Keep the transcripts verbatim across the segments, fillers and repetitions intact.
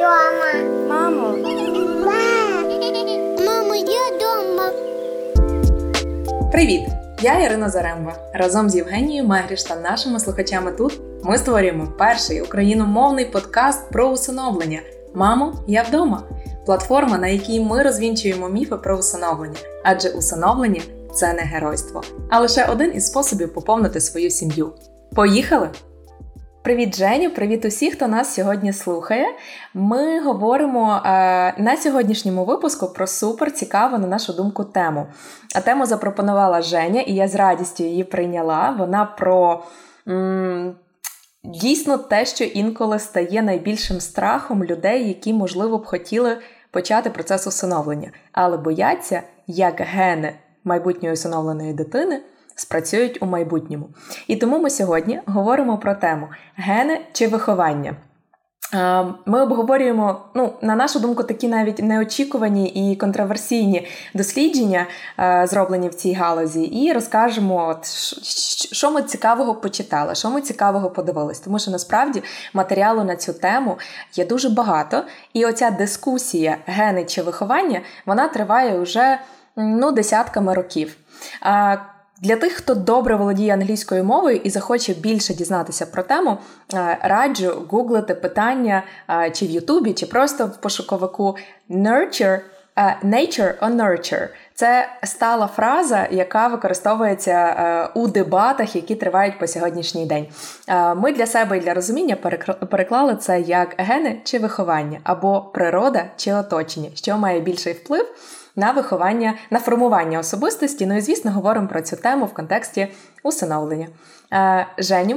вдома. Мамо. Мамо, я вдома. Привіт! Я Ірина Заремба. Разом з Євгенією Мегріш та нашими слухачами тут ми створюємо перший україномовний подкаст про усиновлення «Мамо, я вдома» – платформа, на якій ми розвінчуємо міфи про усиновлення. Адже усиновлення – це не геройство, а лише один із способів поповнити свою сім'ю. Поїхали! Привіт, Женю! Привіт усіх, хто нас сьогодні слухає! Ми говоримо е, на сьогоднішньому випуску про суперцікаву, на нашу думку, тему. А тему запропонувала Женя, і я з радістю її прийняла. Вона про... М- Дійсно, те, що інколи стає найбільшим страхом людей, які, можливо, б хотіли почати процес усиновлення, але бояться, як гени майбутньої усиновленої дитини спрацюють у майбутньому. І тому ми сьогодні говоримо про тему «Гени чи виховання?». Ми обговорюємо, ну, на нашу думку, такі навіть неочікувані і контроверсійні дослідження, зроблені в цій галузі, і розкажемо, от, що ми цікавого почитали, що ми цікавого подивились. Тому що, насправді, матеріалу на цю тему є дуже багато, і оця дискусія «Гени чи виховання?», вона триває вже, ну, десятками років. Для тих, хто добре володіє англійською мовою і захоче більше дізнатися про тему, раджу гуглити питання чи в Ютубі, чи просто в пошуковику nurture, nature or nurture. Це стала фраза, яка використовується у дебатах, які тривають по сьогоднішній день. Ми для себе і для розуміння переклали це як «гени чи виховання» або «природа чи оточення», що має більший вплив на виховання, на формування особистості. Ну і, звісно, говоримо про цю тему в контексті усиновлення. Женю,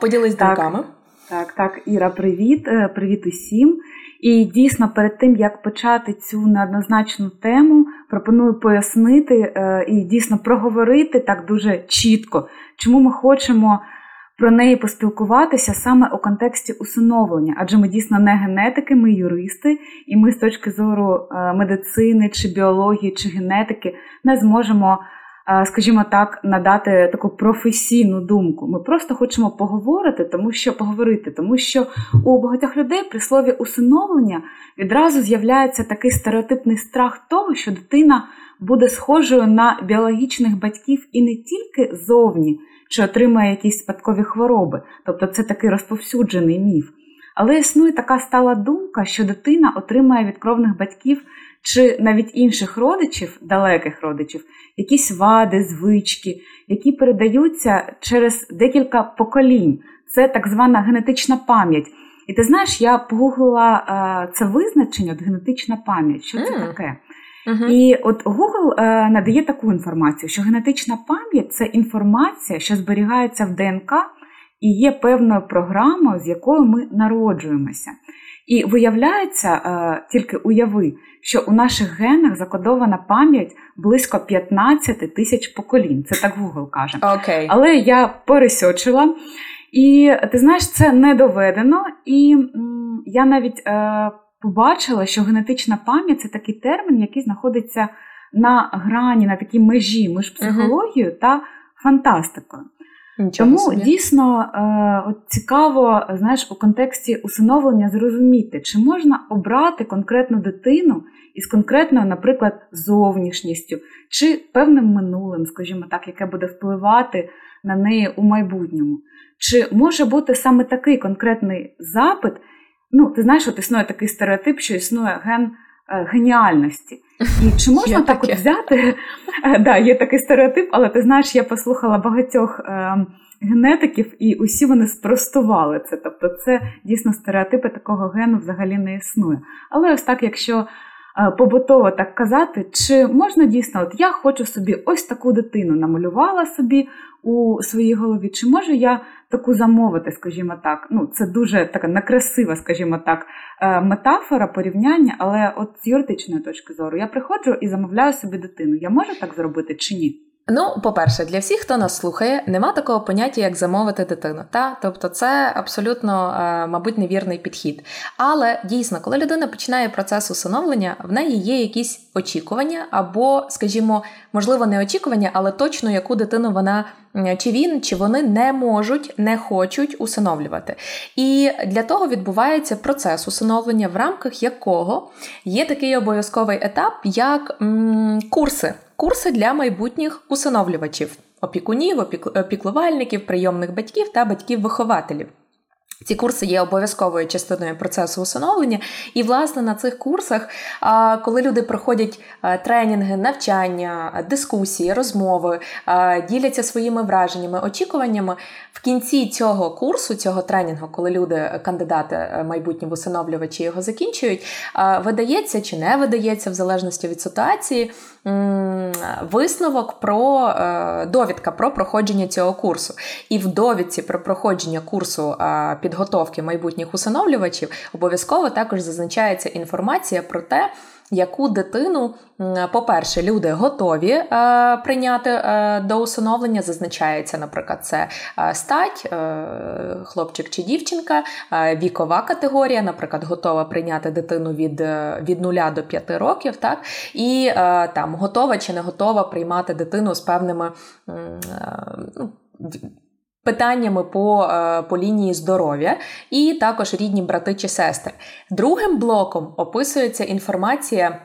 поділись думками. Так, так, Іра, привіт. Привіт усім. І дійсно, перед тим, як почати цю неоднозначну тему, пропоную пояснити і дійсно проговорити так дуже чітко, чому ми хочемо про неї поспілкуватися саме у контексті усиновлення, адже ми дійсно не генетики, ми юристи, і ми з точки зору медицини, чи біології, чи генетики не зможемо, скажімо так, надати таку професійну думку. Ми просто хочемо поговорити, тому що поговорити, тому що у багатьох людей при слові усиновлення відразу з'являється такий стереотипний страх того, що дитина буде схожою на біологічних батьків і не тільки зовні, чи отримає якісь спадкові хвороби. Тобто це такий розповсюджений міф. Але існує така стала думка, що дитина отримає від кровних батьків чи навіть інших родичів, далеких родичів, якісь вади, звички, які передаються через декілька поколінь. Це так звана генетична пам'ять. І ти знаєш, я погуглила це визначення, генетична пам'ять. Що це mm. таке? Uh-huh. І от Google е, надає таку інформацію, що генетична пам'ять – це інформація, що зберігається в ДНК і є певною програмою, з якою ми народжуємося. І виявляється, е, тільки уяви, що у наших генах закодована пам'ять близько п'ятнадцять тисяч поколінь. Це так Google каже. Okay. Але я пересьочила. І ти знаєш, це не доведено. І м, я навіть... Е, побачила, що генетична пам'ять – це такий термін, який знаходиться на грані, на такій межі між психологією uh-huh. та фантастикою. Нічого Тому собі. Дійсно е- от цікаво, знаєш, у контексті усиновлення зрозуміти, чи можна обрати конкретну дитину із конкретною, наприклад, зовнішністю, чи певним минулим, скажімо так, яке буде впливати на неї у майбутньому. Чи може бути саме такий конкретний запит? Ну, ти знаєш, от існує такий стереотип, що існує ген е, геніальності. І чи можна так от взяти? Да, є такий стереотип, але ти знаєш, я послухала багатьох е, генетиків, і усі вони спростували це. Тобто це дійсно стереотипи, такого гену взагалі не існує. Але ось так, якщо е, побутово так казати, чи можна дійсно, от я хочу собі ось таку дитину, намалювала собі у своїй голові, чи можу я таку замовити, скажімо так. Ну, це дуже така некрасива, скажімо так, метафора, порівняння, але от з юридичної точки зору я приходжу і замовляю собі дитину. Я можу так зробити чи ні? Ну, по-перше, для всіх, хто нас слухає, нема такого поняття, як замовити дитину. Та? Тобто це абсолютно, мабуть, невірний підхід. Але, дійсно, коли людина починає процес усиновлення, в неї є якісь очікування або, скажімо, можливо, не очікування, але точно яку дитину вона, чи він, чи вони не можуть, не хочуть усиновлювати. І для того відбувається процес усиновлення, в рамках якого є такий обов'язковий етап, як м- курси. Курси для майбутніх усиновлювачів, опікунів, опікувальників, прийомних батьків та батьків-вихователів. Ці курси є обов'язковою частиною процесу усиновлення, і, власне, на цих курсах, коли люди проходять тренінги, навчання, дискусії, розмови, діляться своїми враженнями, очікуваннями, в кінці цього курсу, цього тренінгу, коли люди, кандидати, майбутні усиновлювачі, його закінчують, видається чи не видається, в залежності від ситуації, висновок про довідка про проходження цього курсу. І в довідці про проходження курсу підготовки майбутніх усиновлювачів обов'язково також зазначається інформація про те, яку дитину, по-перше, люди готові е, прийняти е, до усиновлення. Зазначається, наприклад, це стать, е, хлопчик чи дівчинка, е, вікова категорія, наприклад, готова прийняти дитину від, від нуля до п'яти років, так? І е, там готова чи не готова приймати дитину з певними е, ну, питаннями по, по лінії здоров'я, і також рідні брати чи сестри. Другим блоком описується інформація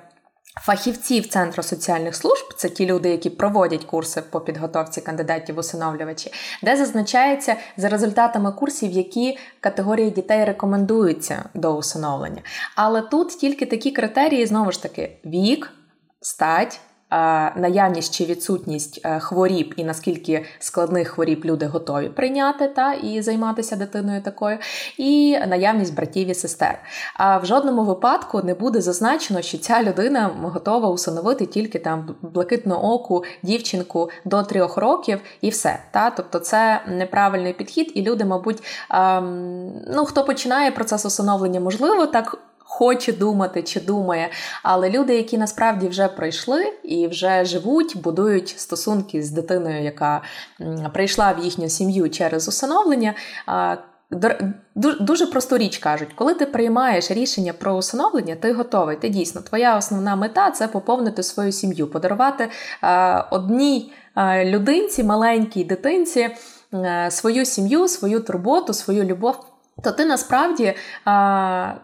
фахівців Центру соціальних служб, це ті люди, які проводять курси по підготовці кандидатів в усиновлювачі, де зазначається за результатами курсів, які категорії дітей рекомендуються до усиновлення. Але тут тільки такі критерії, знову ж таки, вік, стать, наявність чи відсутність хворіб і наскільки складних хворіб люди готові прийняти та і займатися дитиною такою, і наявність братів і сестер. А в жодному випадку не буде зазначено, що ця людина готова усиновити тільки там блакитнооку дівчинку до трьох років і все. Та? Тобто це неправильний підхід, і люди, мабуть, ем, ну хто починає процес усиновлення, можливо, так хоче думати чи думає, але люди, які насправді вже пройшли і вже живуть, будують стосунки з дитиною, яка прийшла в їхню сім'ю через усиновлення, дуже просту річ кажуть. Коли ти приймаєш рішення про усиновлення, ти готовий, ти дійсно, твоя основна мета – це поповнити свою сім'ю, подарувати одній людинці, маленькій дитинці, свою сім'ю, свою турботу, свою любов. То ти насправді,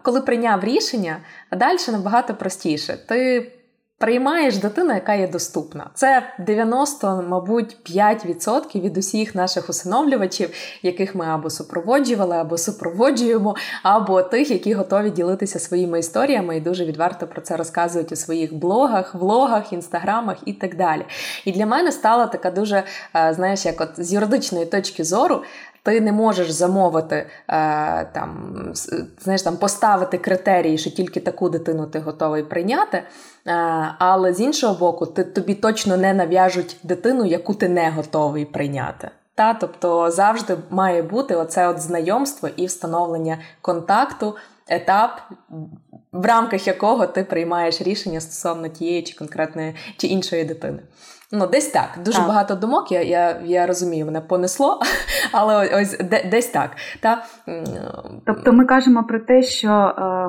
коли прийняв рішення, далі набагато простіше. Ти приймаєш дитину, яка є доступна. Це дев'яносто, мабуть, п'ять відсотків від усіх наших усиновлювачів, яких ми або супроводжували, або супроводжуємо, або тих, які готові ділитися своїми історіями і дуже відверто про це розказують у своїх блогах, влогах, інстаграмах і так далі. І для мене стала така дуже, знаєш, як от з юридичної точки зору, ти не можеш замовити, там, знаєш, там, поставити критерії, що тільки таку дитину ти готовий прийняти, але з іншого боку, ти, тобі точно не нав'яжуть дитину, яку ти не готовий прийняти. Та? Тобто завжди має бути оце от знайомство і встановлення контакту, етап, в рамках якого ти приймаєш рішення стосовно тієї чи конкретної чи іншої дитини. Ну, десь так. Дуже так. Багато думок, я, я, я розумію, мене понесло, але ось де, десь так. Та? Тобто ми кажемо про те, що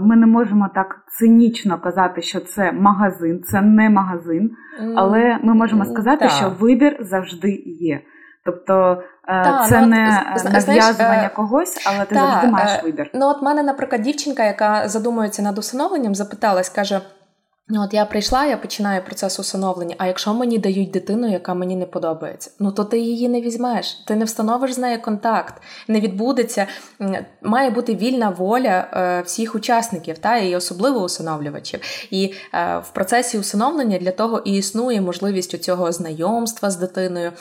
ми не можемо так цинічно казати, що це магазин, це не магазин, але ми можемо сказати, так, що вибір завжди є. Тобто та, це ну, не нав'язування когось, але ти та, завжди маєш вибір. Ну, от мене, наприклад, дівчинка, яка задумується над усиновленням, запиталась, каже, от я прийшла, я починаю процес усиновлення, а якщо мені дають дитину, яка мені не подобається, ну то ти її не візьмеш, ти не встановиш з нею контакт, не відбудеться, має бути вільна воля е, всіх учасників, та, і особливо усиновлювачів. І е, в процесі усиновлення для того і існує можливість у цього знайомства з дитиною, е,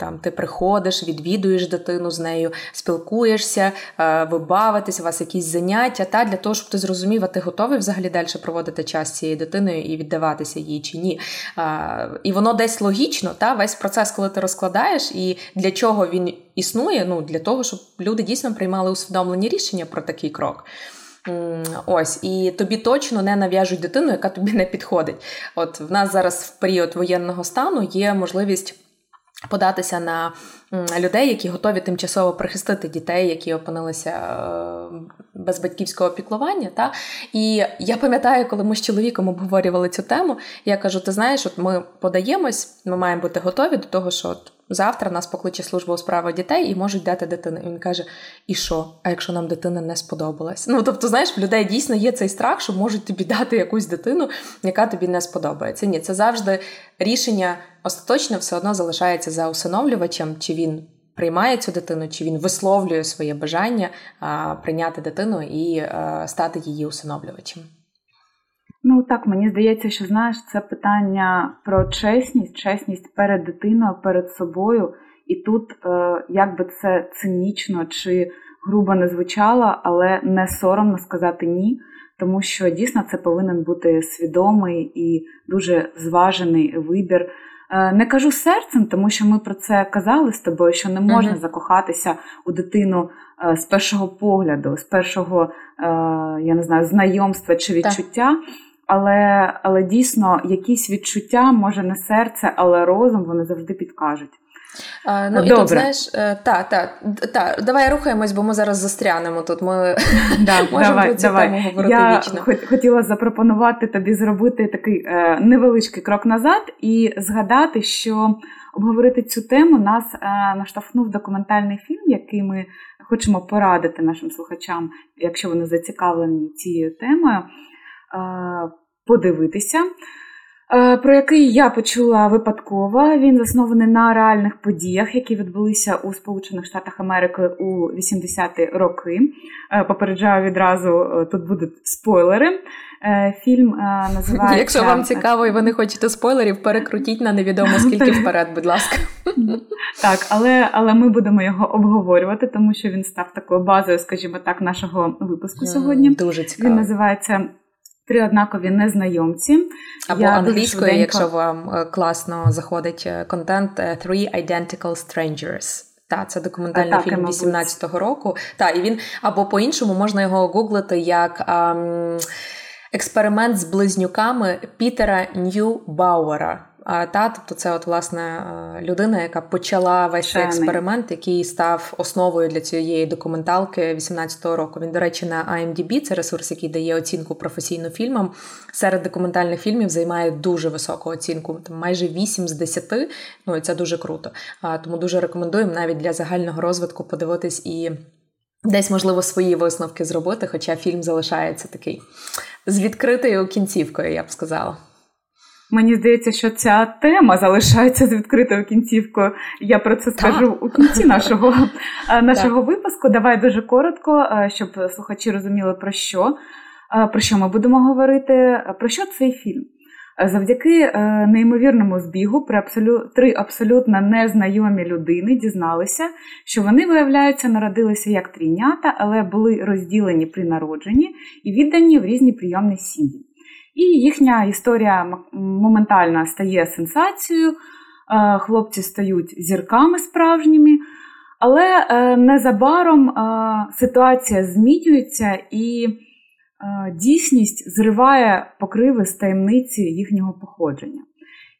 там ти приходиш, відвідуєш дитину, з нею спілкуєшся, е, ви бавитесь, у вас якісь заняття, та, для того, щоб ти зрозумів, а ти готовий взагалі далі проводити час цієї дитиною і віддаватися їй чи ні. А, і воно десь логічно, та, весь процес, коли ти розкладаєш, і для чого він існує, ну, для того, щоб люди дійсно приймали усвідомлені рішення про такий крок. Ось, і тобі точно не нав'яжуть дитину, яка тобі не підходить. От в нас зараз в період воєнного стану є можливість податися на людей, які готові тимчасово прихистити дітей, які опинилися без батьківського піклування. Та? І я пам'ятаю, коли ми з чоловіком обговорювали цю тему, я кажу, ти знаєш, от ми подаємось, ми маємо бути готові до того, що от завтра нас покличе служба у справах дітей і можуть дати дитину. І він каже, і що? А якщо нам дитина не сподобалась? Ну, тобто, знаєш, в людей дійсно є цей страх, що можуть тобі дати якусь дитину, яка тобі не сподобається. Ні, це завжди рішення остаточно все одно залишається за усиновлювачем, чи він приймає цю дитину, чи він висловлює своє бажання а, прийняти дитину і а, стати її усиновлювачем. Ну так, мені здається, що, знаєш, це питання про чесність, чесність перед дитиною, перед собою. І тут, як би це цинічно чи грубо не звучало, але не соромно сказати «ні», тому що дійсно це повинен бути свідомий і дуже зважений вибір. Не кажу серцем, тому що ми про це казали з тобою, що не можна uh-huh. закохатися у дитину з першого погляду, з першого, я не знаю, знайомства чи відчуття. Але, але дійсно якісь відчуття, може не серце, але розум, вони завжди підкажуть. А, ну, добре. І тут, знаєш, та, та, та, давай рухаємось, бо ми зараз застрянемо тут. Ми да, можемо давай, про цю давай. тему говорити Я вічно. Я хотіла запропонувати тобі зробити такий е, невеличкий крок назад і згадати, що обговорити цю тему нас е, наштовхнув документальний фільм, який ми хочемо порадити нашим слухачам, якщо вони зацікавлені цією темою, е, подивитися. Про який я почула випадково. Він заснований на реальних подіях, які відбулися у Сполучених Штатах Америки у вісімдесяті роки. Попереджаю відразу, тут будуть спойлери. Фільм називається... Якщо вам цікаво і ви не хочете спойлерів, перекрутіть на невідомо скільки вперед, будь ласка. Так, але, але ми будемо його обговорювати, тому що він став такою базою, скажімо так, нашого випуску сьогодні. Дуже цікаво. Він називається... «Три однакові незнайомці». Або англійською, якщо вам класно заходить контент, «Three Identical Strangers». Та, це документальний а, фільм вісімнадцятого року. Та, і він, або по-іншому можна його гуглити як ем, «Експеримент з близнюками Пітера Ньюбауера». Та, тобто це от, власне, людина, яка почала весь цей експеримент, який став основою для цієї документалки вісімнадцятого року. Він, до речі, на ай ем ді бі, це ресурс, який дає оцінку професійно фільмам, серед документальних фільмів займає дуже високу оцінку, там майже вісім з десяти, ну і це дуже круто. Тому дуже рекомендуємо навіть для загального розвитку подивитись і десь, можливо, свої висновки зробити, хоча фільм залишається такий з відкритою кінцівкою, я б сказала. Мені здається, що ця тема залишається з відкритою кінцівкою. Я про це скажу так. у кінці нашого, нашого випуску. Давай дуже коротко, щоб слухачі розуміли, про що, про що ми будемо говорити, про що цей фільм. Завдяки неймовірному збігу три абсолютно незнайомі людини дізналися, що вони, виявляється, народилися як трійнята, але були розділені при народженні і віддані в різні прийомні сім'ї. І їхня історія моментально стає сенсацією, хлопці стають зірками справжніми, але незабаром ситуація змінюється і дійсність зриває покриви з таємниці їхнього походження.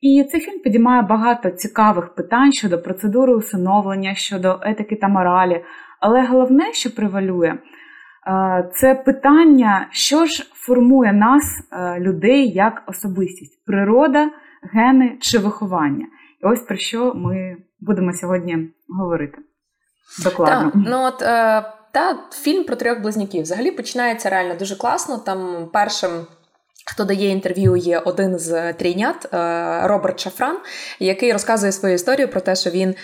І цей фільм підіймає багато цікавих питань щодо процедури усиновлення, щодо етики та моралі, але головне, що превалює – це питання, що ж формує нас, людей, як особистість? Природа, гени чи виховання? І ось про що ми будемо сьогодні говорити. Докладно. Так, ну от, та, фільм про трьох близнюків. Взагалі починається реально дуже класно. Там першим... Хто дає інтерв'ю, є один з трійнят, Роберт Шафран, який розказує свою історію про те, що він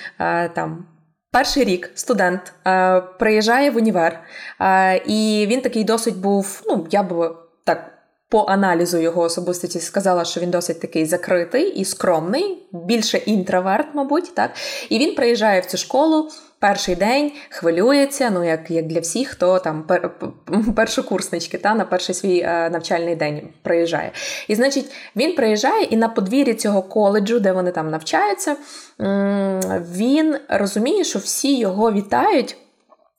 там... Перший рік студент е, приїжджає в універ, е, і він такий досить був, ну, я б так по аналізу його особистості сказала, що він досить такий закритий і скромний, більше інтроверт, мабуть, так. І він приїжджає в цю школу, перший день хвилюється, ну, як, як для всіх, хто там пер, першокурснички, та, на перший свій е, навчальний день приїжджає. І, значить, він приїжджає, і на подвір'ї цього коледжу, де вони там навчаються, він розуміє, що всі його вітають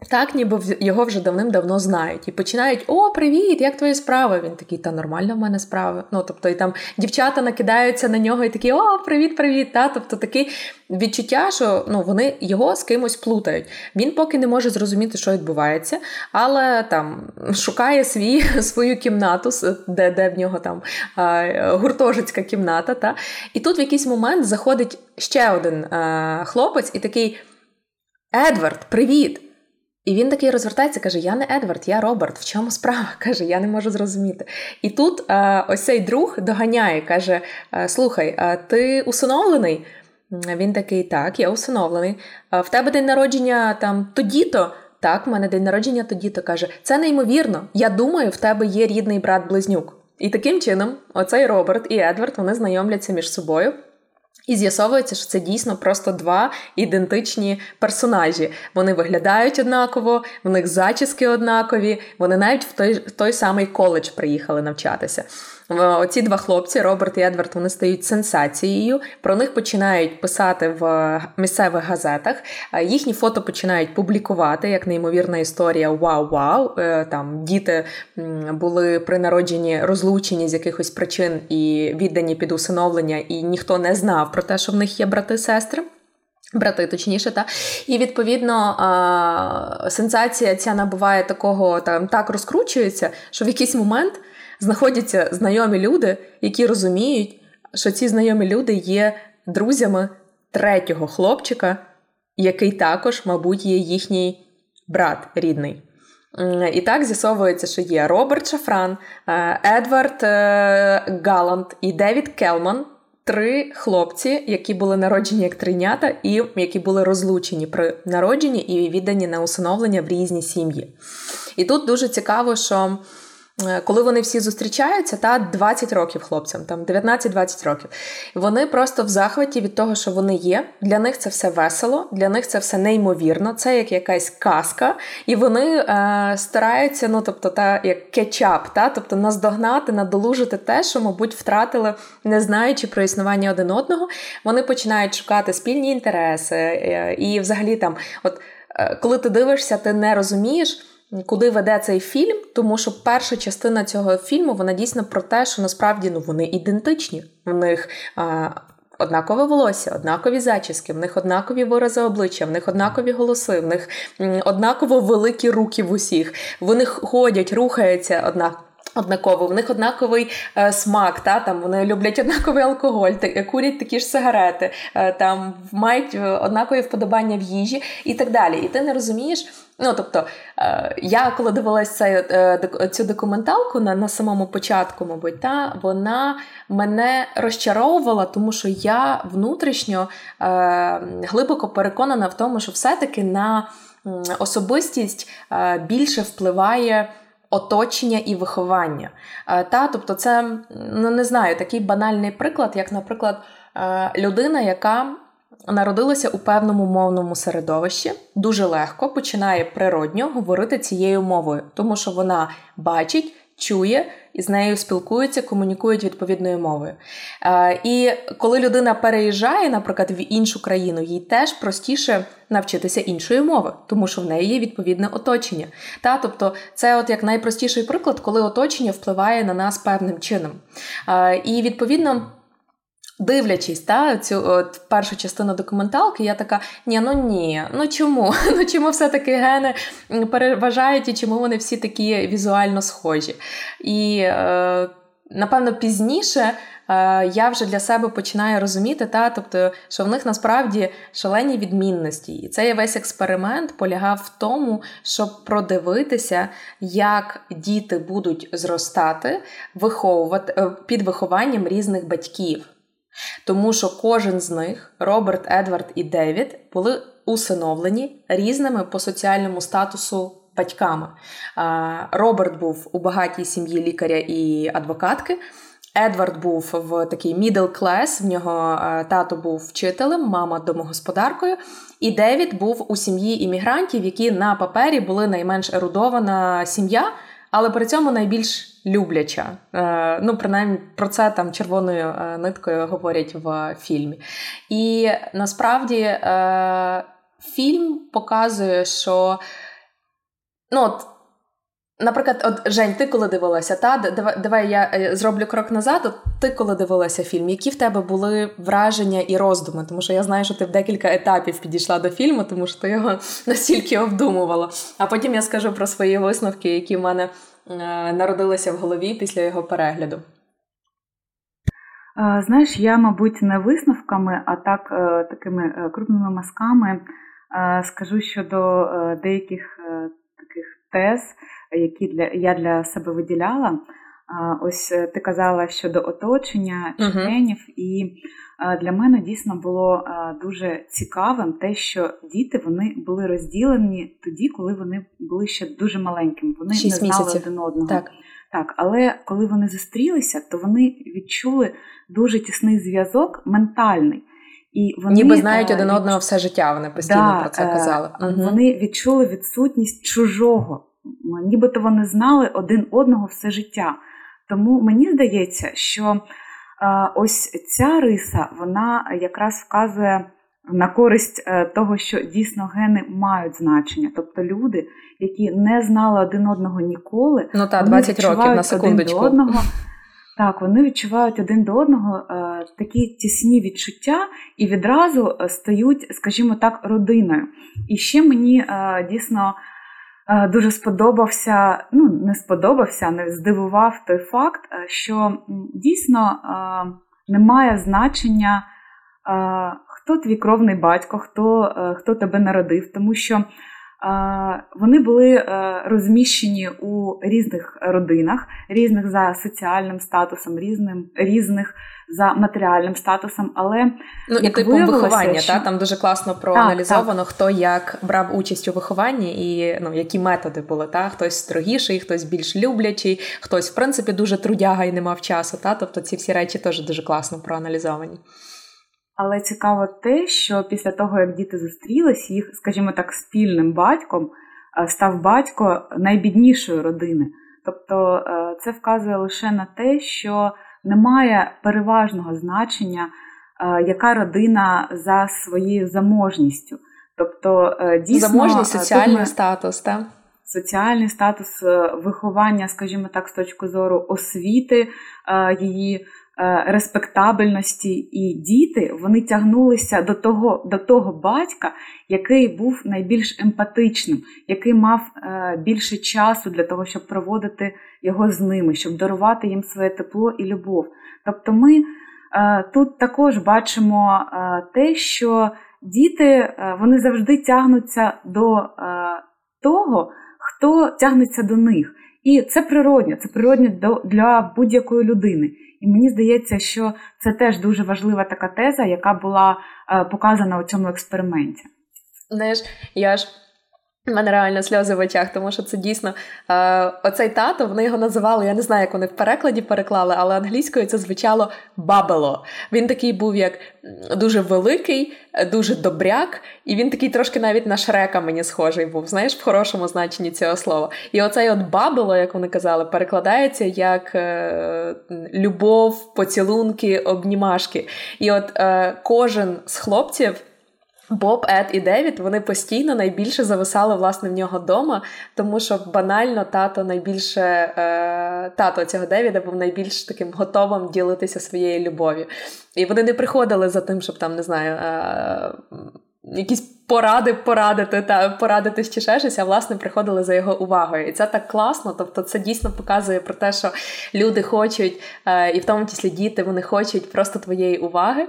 Так, ніби його вже давним-давно знають. І починають: о, привіт, як твої справи? Він такий: та нормально в мене справи. Ну, тобто, і там дівчата накидаються на нього і такі: о, привіт, привіт. Та, тобто, таке відчуття, що ну, вони його з кимось плутають. Він поки не може зрозуміти, що відбувається, але там шукає свій, свою кімнату, де, де в нього там гуртожицька кімната. Та. І тут в якийсь момент заходить ще один а, хлопець і такий: Едвард, привіт! І він такий розвертається, каже: я не Едвард, я Роберт, в чому справа? Каже, я не можу зрозуміти. І тут е, ось цей друг доганяє, каже: слухай, е, ти усиновлений? Він такий: так, я усиновлений. В тебе день народження там тоді-то? Так, в мене день народження тоді-то. Каже: це неймовірно, я думаю, в тебе є рідний брат-близнюк. І таким чином оцей Роберт і Едвард, вони знайомляться між собою. І з'ясовується, що це дійсно просто два ідентичні персонажі. Вони виглядають однаково, в них зачіски однакові, вони навіть в той, в той самий коледж приїхали навчатися. Оці два хлопці, Роберт і Едвард, вони стають сенсацією, про них починають писати в місцевих газетах, їхні фото починають публікувати, як неймовірна історія «Вау-вау», там діти були при народженні розлучені з якихось причин і віддані під усиновлення, і ніхто не знав про те, що в них є брати-сестри. Брати, точніше, та. І, відповідно, а, сенсація ця набуває такого, там, так розкручується, що в якийсь момент знаходяться знайомі люди, які розуміють, що ці знайомі люди є друзями третього хлопчика, який також, мабуть, є їхній брат рідний. І так з'ясовується, що є Роберт Шафран, Едвард Галанд і Девід Келман, три хлопці, які були народжені як тринята і які були розлучені при народженні і віддані на усиновлення в різні сім'ї. І тут дуже цікаво, що коли вони всі зустрічаються, та двадцять років хлопцям, там дев'ятнадцять-двадцять років, вони просто в захваті від того, що вони є. Для них це все весело, для них це все неймовірно, це як якась казка, і вони е, стараються, ну, тобто, та, як кетчап, та, тобто, наздогнати, надолужити те, що, мабуть, втратили, не знаючи про існування один одного. Вони починають шукати спільні інтереси, е, і взагалі там, от, е, коли ти дивишся, ти не розумієш, куди веде цей фільм, тому що перша частина цього фільму, вона дійсно про те, що насправді, ну, вони ідентичні. В них а, однакове волосся, однакові зачіски, в них однакові вирази обличчя, в них однакові голоси, в них м, однаково великі руки в усіх. Вони ходять, рухаються однаково. Однаково, в них однаковий е, смак, та, там, вони люблять однаковий алкоголь, та, курять такі ж сигарети, е, там, мають однакові вподобання в їжі і так далі. І ти не розумієш, ну, тобто, е, я коли дивилась цей, е, цю документалку на, на самому початку, мабуть, та, вона мене розчаровувала, тому що я внутрішньо е, глибоко переконана в тому, що все-таки на особистість е, більше впливає оточення і виховання. Та, тобто це, ну, не знаю, такий банальний приклад, як, наприклад, людина, яка народилася у певному мовному середовищі, дуже легко починає природньо говорити цією мовою, тому що вона бачить, чує, і з нею спілкуються, комунікують відповідною мовою. Е, і коли людина переїжджає, наприклад, в іншу країну, їй теж простіше навчитися іншої мови, тому що в неї є відповідне оточення. Та, тобто, це от як найпростіший приклад, коли оточення впливає на нас певним чином. Е, і, відповідно, дивлячись, та, цю от, першу частину документалки, я така: ні, ну ні, ну чому? Ну чому все-таки гени переважають і чому вони всі такі візуально схожі? І, е, напевно, пізніше е, я вже для себе починаю розуміти, та, тобто, що в них насправді шалені відмінності. І цей весь експеримент полягав в тому, щоб продивитися, як діти будуть зростати виховувати, під вихованням різних батьків. Тому що кожен з них, Роберт, Едвард і Девід, були усиновлені різними по соціальному статусу батьками. Роберт був у багатій сім'ї лікаря і адвокатки, Едвард був в такій middle class, в нього тато був вчителем, мама домогосподаркою, і Девід був у сім'ї іммігрантів, які на папері були найменш ерудована сім'я, але при цьому найбільш любляча. Ну, принаймні, про це там червоною ниткою говорять в фільмі. І, насправді, фільм показує, що ну от, наприклад, от, Жень, ти коли дивилася, та, давай, давай я зроблю крок назад, от, ти коли дивилася фільм, які в тебе були враження і роздуми? Тому що я знаю, що ти в декілька етапів підійшла до фільму, тому що ти його настільки обдумувала. А потім я скажу про свої висновки, які в мене е, народилися в голові після його перегляду. Знаєш, я, мабуть, не висновками, а так такими крупними мазками скажу щодо деяких таких тез, які для, я для себе виділяла. Ось ти казала щодо оточення, членів, uh-huh. і для мене дійсно було дуже цікавим те, що діти, вони були розділені тоді, коли вони були ще дуже маленькими, вони не знали місяців. Один одного. Так. Так, але коли вони зустрілися, то вони відчули дуже тісний зв'язок ментальний. І вони, ніби знають один одного відчу... все життя, вони постійно да, про це казали. Вони угу. відчули відсутність чужого, нібито вони знали один одного все життя. Тому мені здається, що ось ця риса, вона якраз вказує на користь того, що дійсно гени мають значення. Тобто люди, які не знали один одного ніколи, ну, та, двадцять років на секундочку. Один до одного, так, вони відчувають один до одного е, такі тісні відчуття і відразу стають, скажімо так, родиною. І ще мені е, дійсно е, дуже сподобався, ну не сподобався, не здивував той факт, що дійсно е, немає значення е, хто твій кровний батько, хто, хто тебе народив, тому що е, вони були е, розміщені у різних родинах, різних за соціальним статусом, різним, різних за матеріальним статусом, але... Ну і типу виховання, що... та? Там дуже класно проаналізовано, так, так. хто як брав участь у вихованні і ну, які методи були, та? Хтось строгіший, хтось більш люблячий, хтось, в принципі, дуже трудяга і не мав часу, та? Тобто ці всі речі теж дуже класно проаналізовані. Але цікаво те, що після того, як діти зустрілись, їх, скажімо так, спільним батьком став батько найбіднішої родини. Тобто це вказує лише на те, що немає переважного значення, яка родина за своєю заможністю. Тобто, дійсно, заможність, соціальний ми... статус, так? Соціальний статус, виховання, скажімо так, з точки зору освіти її, респектабельності, і діти, вони тягнулися до того, до того батька, який був найбільш емпатичним, який мав е, більше часу для того, щоб проводити його з ними, щоб дарувати їм своє тепло і любов. Тобто ми е, тут також бачимо е, те, що діти, е, вони завжди тягнуться до е, того, хто тягнеться до них. І це природньо, це природньо для будь-якої людини. І мені здається, що це теж дуже важлива така теза, яка була е, показана у цьому експерименті. Знаєш, я ж... У мене реально сльози в очах, тому що це дійсно е, оцей тато, вони його називали, я не знаю, як вони в перекладі переклали, але англійською це звучало бабело. Він такий був як дуже великий, дуже добряк, і він такий трошки навіть на Шрека мені схожий був, знаєш, в хорошому значенні цього слова. І оцей от бабело, як вони казали, перекладається як е, любов, поцілунки, обнімашки. І от е, кожен з хлопців, Боб, Ед і Девід, вони постійно найбільше зависали, власне, в нього дома, тому що банально тато найбільше, е, тато цього Девіда був найбільш таким готовим ділитися своєю любов'ю. І вони не приходили за тим, щоб там, не знаю, е, якісь поради порадити, та, порадити ще щось, а, власне, приходили за його увагою. І це так класно, тобто це дійсно показує про те, що люди хочуть, е, і в тому числі діти, вони хочуть просто твоєї уваги,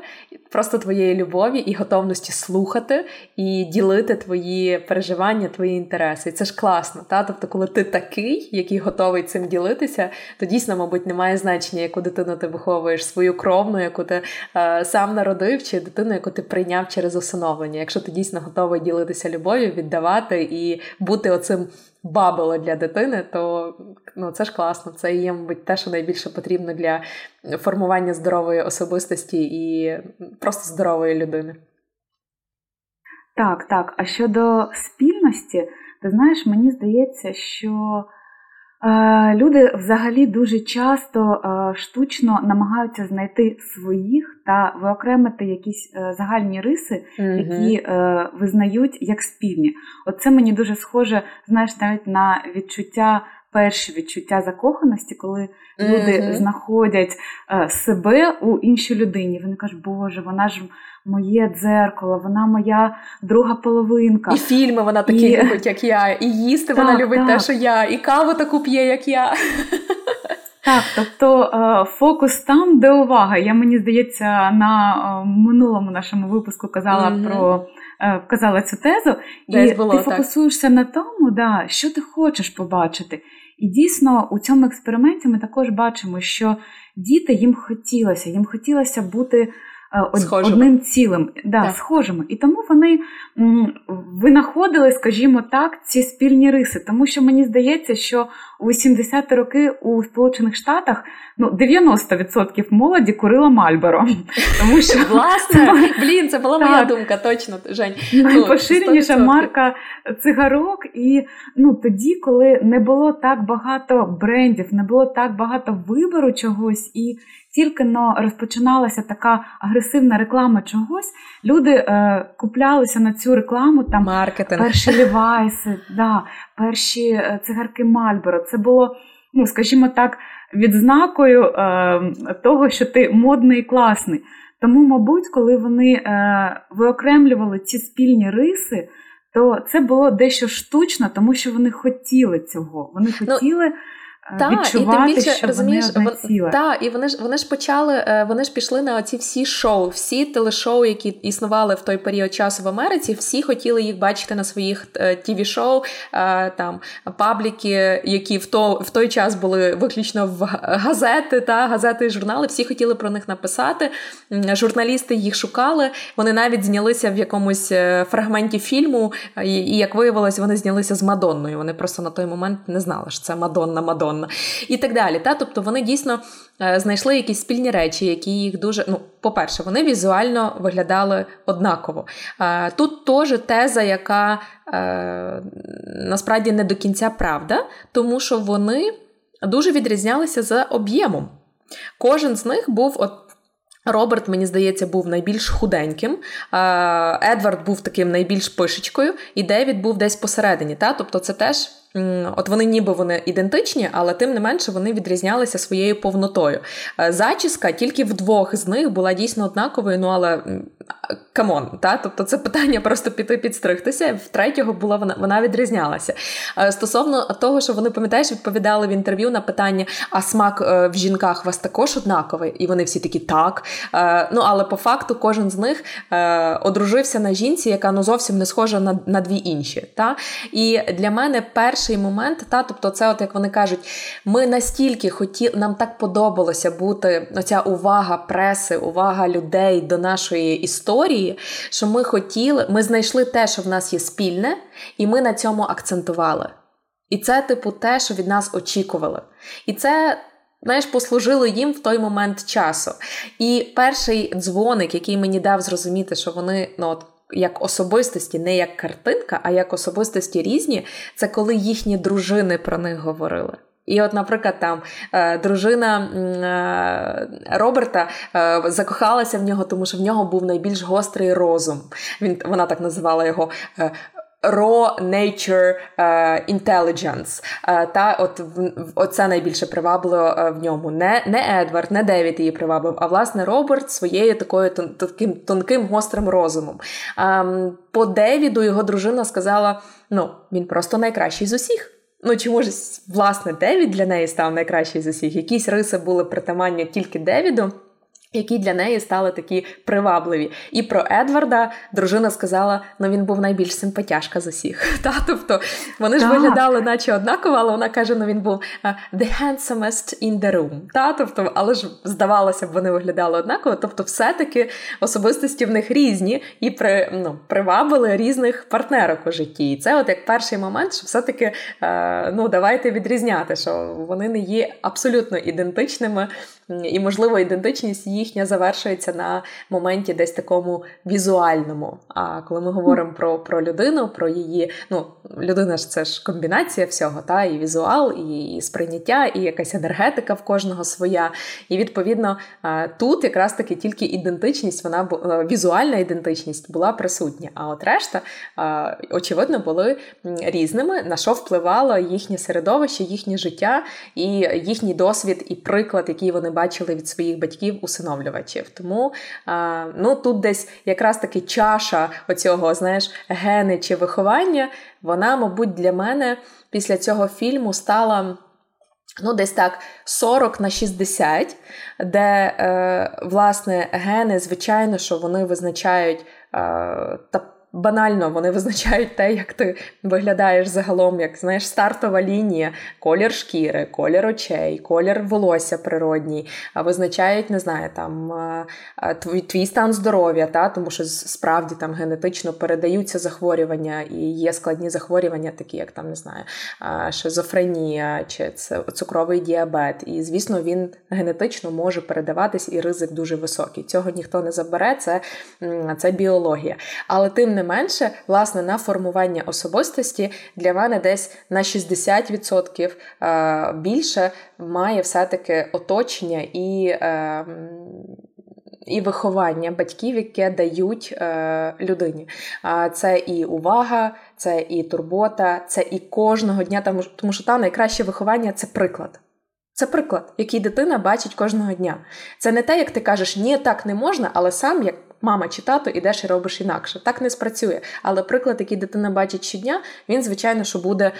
просто твоєї любові і готовності слухати і ділити твої переживання, твої інтереси. І це ж класно, та? Тобто, коли ти такий, який готовий цим ділитися, то дійсно, мабуть, немає значення, яку дитину ти виховуєш, свою кровну, яку ти е, сам народив, чи дитину, яку ти прийняв через усиновлення. Якщо ти дійсно готовий ділитися любов'ю, віддавати і бути оцим бабело для дитини, то ну, це ж класно. Це є, мабуть, те, що найбільше потрібно для формування здорової особистості і просто здорової людини. Так, так. А щодо спільності, ти знаєш, мені здається, що Люди взагалі дуже часто штучно намагаються знайти своїх та виокремити якісь загальні риси, які визнають як спільні. Оце мені дуже схоже, знаєш, навіть на відчуття, перші відчуття закоханості, коли люди знаходять себе у іншій людині. Вони кажуть, боже, вона ж моє дзеркало, вона моя друга половинка. І фільми вона такі і... любить, як я, і їсти так, вона любить так. те, що я, і каву таку п'є, як я. Так, тобто фокус там, де увага. Я, мені здається, на минулому нашому випуску казала mm-hmm. про казала цю тезу. Десь і було, ти так. фокусуєшся на тому, да, що ти хочеш побачити. І дійсно у цьому експерименті ми також бачимо, що діти їм хотілося, їм хотілося бути схожими. Одним цілим, да, так. схожими. І тому вони м, винаходили, скажімо так, ці спільні риси. Тому що мені здається, що у вісімдесяті роки у Сполучених Штатах ну, дев'яносто відсотків молоді курило Мальборо. Тому що... Власне, блін, це була моя думка, точно, Жень. Найпоширеніша марка цигарок. І ну, тоді, коли не було так багато брендів, не було так багато вибору чогось, і тільки но розпочиналася така агресивна реклама чогось, люди е, куплялися на цю рекламу, там маркетинг. Перші лівайси, да, перші цигарки Мальборо. Це було, ну, скажімо так, відзнакою е, того, що ти модний і класний. Тому, мабуть, коли вони е, виокремлювали ці спільні риси, то це було дещо штучно, тому що вони хотіли цього. Вони хотіли... Ну... Та, і тим більше, розумієш, вони, та, і вони ж вони ж почали, вони ж пішли на оці всі шоу, всі телешоу, які існували в той період часу в Америці, всі хотіли їх бачити на своїх ті ві-шоу, там, пабліки, які в, то, в той час були виключно в газети, та, газети і журнали, всі хотіли про них написати, журналісти їх шукали, вони навіть знялися в якомусь фрагменті фільму, і, і як виявилось, вони знялися з Мадонною, вони просто на той момент не знали, що це Мадонна, Мадонна. І так далі. Та? Тобто вони дійсно знайшли якісь спільні речі, які їх дуже... Ну, по-перше, вони візуально виглядали однаково. Тут теж теза, яка насправді не до кінця правда, тому що вони дуже відрізнялися за об'ємом. Кожен з них був... От, Роберт, мені здається, був найбільш худеньким, Едвард був таким найбільш пишечкою, і Девід був десь посередині. Та? Тобто це теж... От вони ніби вони ідентичні, але тим не менше вони відрізнялися своєю повнотою. Зачіска тільки в двох з них була дійсно однаковою, ну але камон, та? Тобто це питання просто піти підстригтися, в третього була вона, вона відрізнялася. Стосовно того, що вони, пам'ятаєш, відповідали в інтерв'ю на питання, а смак в жінках у вас також однаковий? І вони всі такі, так. Ну але по факту кожен з них одружився на жінці, яка ну зовсім не схожа на, на дві інші. Та? І для мене перш Перший момент, та, тобто це, от як вони кажуть, ми настільки хотіли, нам так подобалося бути, оця увага преси, увага людей до нашої історії, що ми хотіли, ми знайшли те, що в нас є спільне, і ми на цьому акцентували. І це, типу, те, що від нас очікували. І це, знаєш, послужило їм в той момент часу. І перший дзвоник, який мені дав зрозуміти, що вони, ну, от, як особистості, не як картинка, а як особистості різні, це коли їхні дружини про них говорили. І от, наприклад, там дружина Роберта закохалася в нього, тому що в нього був найбільш гострий розум. Він, вона так називала його raw nature intelligence. Та от, от це найбільше привабило в ньому. Не, не Едвард, не Девід її привабив, а, власне, Роберт своєю такою тон, таким, тонким, гострим розумом. По Девіду його дружина сказала, ну, він просто найкращий з усіх. Ну, чи, може, власне, Девід для неї став найкращий з усіх? Якісь риси були притаманні тільки Девіду, які для неї стали такі привабливі. І про Едварда дружина сказала, ну він був найбільш симпатяшка з усіх. Та? Тобто вони ж так. виглядали наче однаково, але вона каже, ну він був the handsomest in the room. Та? Тобто, але ж здавалося б, вони виглядали однаково. Тобто все-таки особистості в них різні і при, ну, привабили різних партнерок у житті. І це от як перший момент, що все-таки ну, давайте відрізняти, що вони не є абсолютно ідентичними і, можливо, ідентичність їхня завершується на моменті десь такому візуальному. А коли ми говоримо про, про людину, про її, ну, людина ж це ж комбінація всього, та, і візуал, і, і сприйняття, і якась енергетика в кожного своя. І, відповідно, тут якраз таки тільки ідентичність, вона візуальна ідентичність була присутня. А от решта, очевидно, були різними, на що впливало їхнє середовище, їхнє життя і їхній досвід і приклад, який вони бачили від своїх батьків-усиновлювачів. Тому ну, тут десь якраз таки чаша оцього, знаєш, гени чи виховання, вона, мабуть, для мене після цього фільму стала... Ну, десь так, сорок на шістдесят, де, е, власне, гени, звичайно, що вони визначають, е, та банально вони визначають те, як ти виглядаєш загалом, як, знаєш, стартова лінія, колір шкіри, колір очей, колір волосся природній, визначають, не знаю, там, твій, твій стан здоров'я, та, тому що справді там генетично передаються захворювання і є складні захворювання, такі як, там, не знаю, шизофренія чи цукровий діабет, і, звісно, він генетично може передаватись і ризик дуже високий. Цього ніхто не забере, це, це біологія. Але тим не менше, власне, на формування особистості для мене десь на шістдесят відсотків більше має все-таки оточення і, і виховання батьків, яке дають людині. Це і увага, це і турбота, це і кожного дня, тому що там найкраще виховання – це приклад. Це приклад, який дитина бачить кожного дня. Це не те, як ти кажеш, ні, так не можна, але сам, як мама чи тато, ідеш і робиш інакше. Так не спрацює. Але приклад, який дитина бачить щодня, він, звичайно, що буде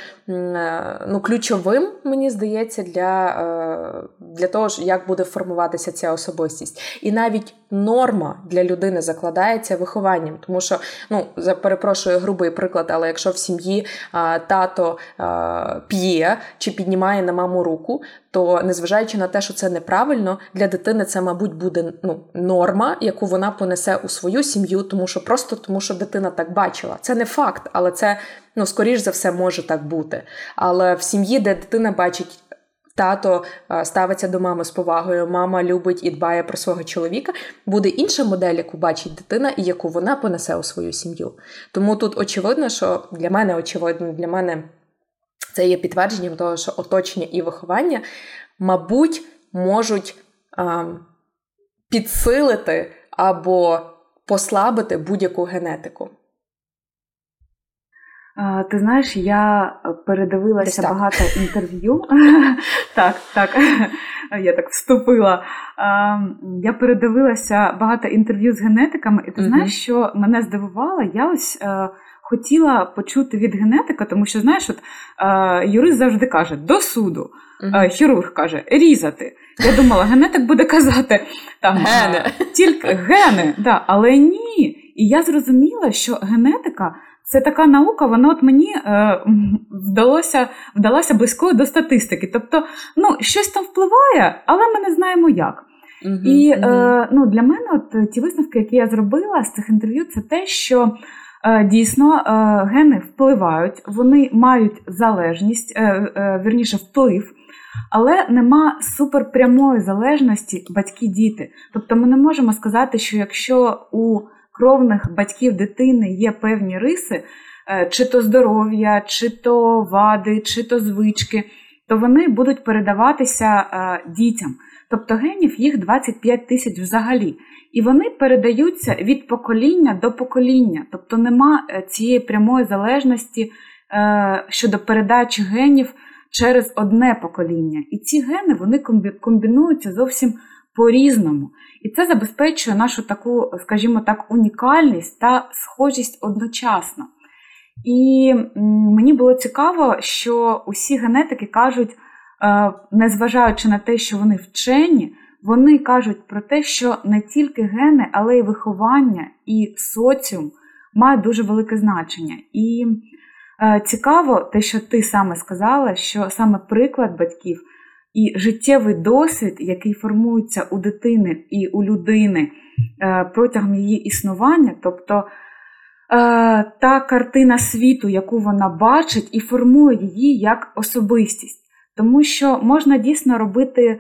ну, ключовим, мені здається, для, для того, як буде формуватися ця особистість. І навіть норма для людини закладається вихованням. Тому що, ну, перепрошую, грубий приклад, але якщо в сім'ї а, тато а, п'є чи піднімає на маму руку, то, незважаючи на те, що це неправильно, для дитини це, мабуть, буде ну, норма, яку вона понесе у свою сім'ю, тому що просто тому, що дитина так бачила. Це не факт, але це, ну, скоріш за все, може так бути. Але в сім'ї, де дитина бачить, тато ставиться до мами з повагою, мама любить і дбає про свого чоловіка, буде інша модель, яку бачить дитина і яку вона понесе у свою сім'ю. Тому тут очевидно, що для мене, очевидно, для мене це є підтвердженням того, що оточення і виховання, мабуть, можуть а, підсилити або послабити будь-яку генетику. Ти знаєш, я передивилася багато інтерв'ю. Так, так, я так вступила. Я передивилася багато інтерв'ю з генетиками, і ти знаєш, що мене здивувало, я ось хотіла почути від генетика, тому що, знаєш, от юрист завжди каже «до суду», хірург каже «різати». Я думала, генетик буде казати там «гени», тільки «гени», да, але ні. І я зрозуміла, що генетика – це така наука, вона от мені е, вдалося, вдалася близькою до статистики. Тобто, ну, щось там впливає, але ми не знаємо як. Uh-huh, І е, uh-huh. ну, для мене от, ті висновки, які я зробила з цих інтерв'ю, це те, що е, дійсно е, гени впливають, вони мають залежність, е, е, вірніше вплив, але нема суперпрямої залежності батьки-діти. Тобто ми не можемо сказати, що якщо у кровних батьків дитини є певні риси, чи то здоров'я, чи то вади, чи то звички, то вони будуть передаватися дітям. Тобто генів їх двадцять п'ять тисяч взагалі. І вони передаються від покоління до покоління. Тобто нема цієї прямої залежності щодо передачі генів через одне покоління. І ці гени, вони комбінуються зовсім по-різному. І це забезпечує нашу таку, скажімо так, унікальність та схожість одночасно. І мені було цікаво, що усі генетики кажуть, незважаючи на те, що вони вчені, вони кажуть про те, що не тільки гени, але й виховання, і соціум мають дуже велике значення. І цікаво те, що ти саме сказала, що саме приклад батьків і життєвий досвід, який формується у дитини і у людини протягом її існування, тобто та картина світу, яку вона бачить, і формує її як особистість. Тому що можна дійсно робити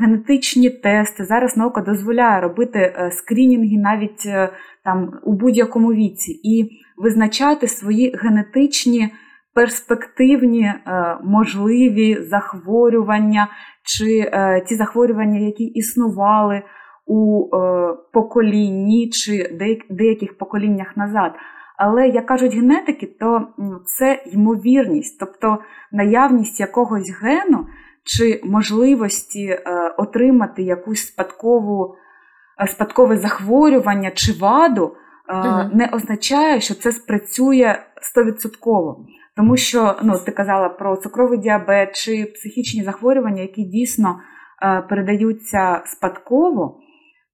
генетичні тести. Зараз наука дозволяє робити скринінги навіть там у будь-якому віці і визначати свої генетичні перспективні можливі захворювання чи ті захворювання, які існували у поколінні чи деяких поколіннях назад. Але, як кажуть генетики, то це ймовірність, тобто наявність якогось гену чи можливості отримати якусь спадкову, спадкове захворювання чи ваду, угу. не означає, що це спрацює сто відсотків. Тому що, ну, ти казала про цукровий діабет чи психічні захворювання, які дійсно передаються спадково.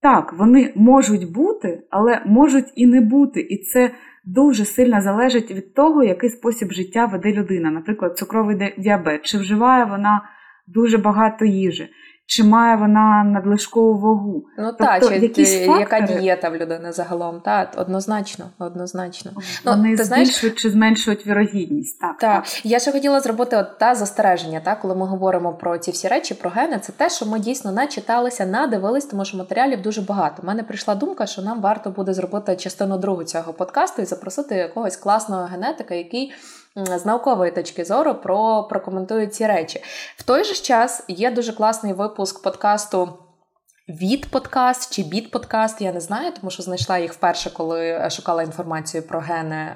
Так, вони можуть бути, але можуть і не бути. І це дуже сильно залежить від того, який спосіб життя веде людина. Наприклад, цукровий діабет. Чи вживає вона дуже багато їжі? Чи має вона надлишкову вагу? Ну тобто, так, чи якісь фактори... яка дієта в людини загалом? Та, однозначно, однозначно. Вони ну, ти збільшують знаєш... чи зменшують вірогідність. Так, так. так. Я ще хотіла зробити от та застереження, так, коли ми говоримо про ці всі речі, про гени, це те, що ми дійсно начиталися, надивились, тому що матеріалів дуже багато. У мене прийшла думка, що нам варто буде зробити частину другу цього подкасту і запросити якогось класного генетика, який... з наукової точки зору про, прокоментую ці речі. В той же час є дуже класний випуск подкасту «Від подкаст» чи «Бід подкаст», я не знаю, тому що знайшла їх вперше, коли шукала інформацію про гени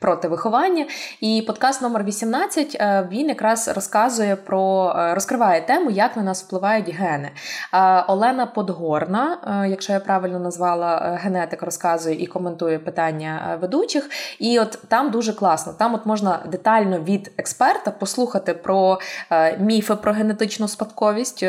проти виховання. І подкаст номер вісімнадцять, він якраз розказує про, розкриває тему, як на нас впливають гени. Олена Подгорна, якщо я правильно назвала, генетик, розказує і коментує питання ведучих. І от там дуже класно, там от можна детально від експерта послухати про міфи про генетичну спадковість.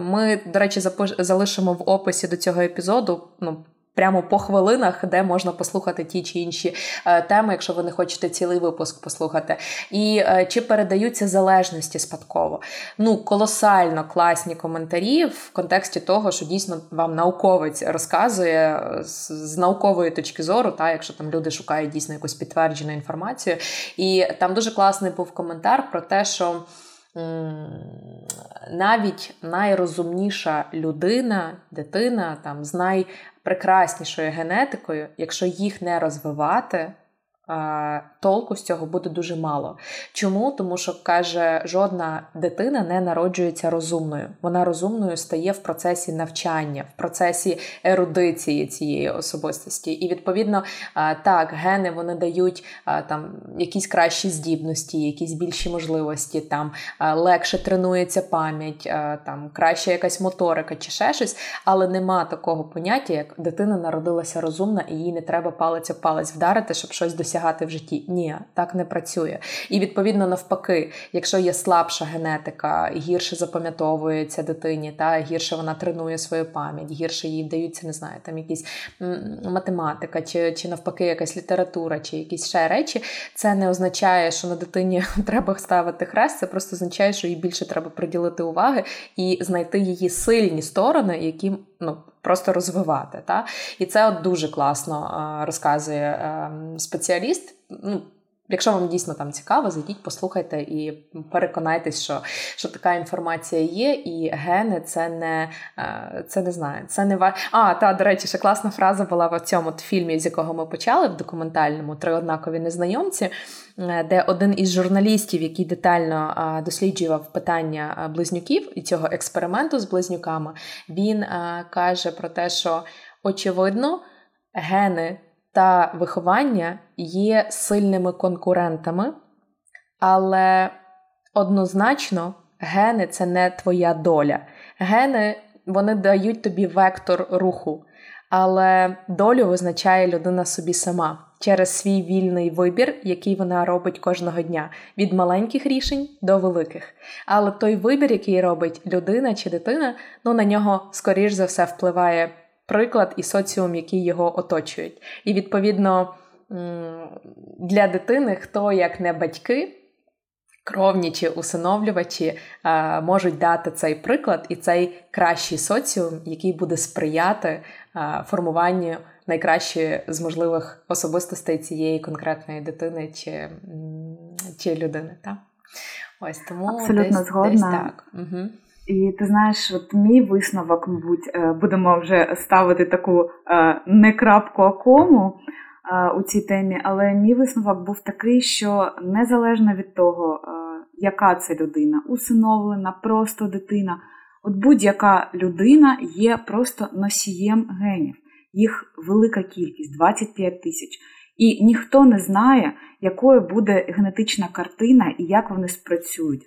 Ми, до речі, залишимо в описі до цього епізоду, ну, прямо по хвилинах, де можна послухати ті чи інші е, теми, якщо ви не хочете цілий випуск послухати. І е, чи передаються залежності спадково. Ну, колосально класні коментарі в контексті того, що дійсно вам науковець розказує з, з наукової точки зору, та, якщо там люди шукають дійсно якусь підтверджену інформацію. І там дуже класний був коментар про те, що навіть найрозумніша людина, дитина там, з найпрекраснішою генетикою, якщо їх не розвивати, толку з цього буде дуже мало. Чому? Тому що, каже, жодна дитина не народжується розумною. Вона розумною стає в процесі навчання, в процесі ерудиції цієї особистості. І, відповідно, так, гени, вони дають там якісь кращі здібності, якісь більші можливості, там легше тренується пам'ять, там краща якась моторика чи ще щось, але нема такого поняття, як дитина народилася розумна і їй не треба палець об палець вдарити, щоб щось досягти в житті. Ні, так не працює. І, відповідно, навпаки, якщо є слабша генетика, гірше запам'ятовується дитині, та гірше вона тренує свою пам'ять, гірше їй вдаються, не знаю, там якісь математика, чи, чи навпаки якась література, чи якісь ще речі, це не означає, що на дитині треба ставити хрест, це просто означає, що їй більше треба приділити уваги і знайти її сильні сторони, які, ну, просто розвивати. Та? І це от дуже класно е, розказує е, спеціаліст. Ну, якщо вам дійсно там цікаво, зайдіть, послухайте і переконайтесь, що, що така інформація є, і гени це не, е, це не знаю, це не ва... А, та, до речі, ще класна фраза була в цьому от фільмі, з якого ми почали, в документальному «Три однакові незнайомці», де один із журналістів, який детально а, досліджував питання близнюків і цього експерименту з близнюками, він а, каже про те, що, очевидно, гени та виховання є сильними конкурентами, але однозначно гени – це не твоя доля. Гени, вони дають тобі вектор руху, але долю визначає людина собі сама. Через свій вільний вибір, який вона робить кожного дня. Від маленьких рішень до великих. Але той вибір, який робить людина чи дитина, ну, на нього, скоріш за все, впливає приклад і соціум, який його оточують. І, відповідно, для дитини, хто, як не батьки, кровні чи усиновлювачі, можуть дати цей приклад і цей кращий соціум, який буде сприяти формуванню найкращі з можливих особистостей цієї конкретної дитини чи, чи людини. Так? Ось, тому абсолютно десь, згодна. Десь так. Угу. І ти знаєш, от мій висновок, мабуть, будемо вже ставити таку не крапку, а кому у цій темі, але мій висновок був такий, що незалежно від того, яка це людина, усиновлена, просто дитина, от будь-яка людина є просто носієм генів. Їх велика кількість, двадцять п'ять тисяч. І ніхто не знає, якою буде генетична картина і як вони спрацюють.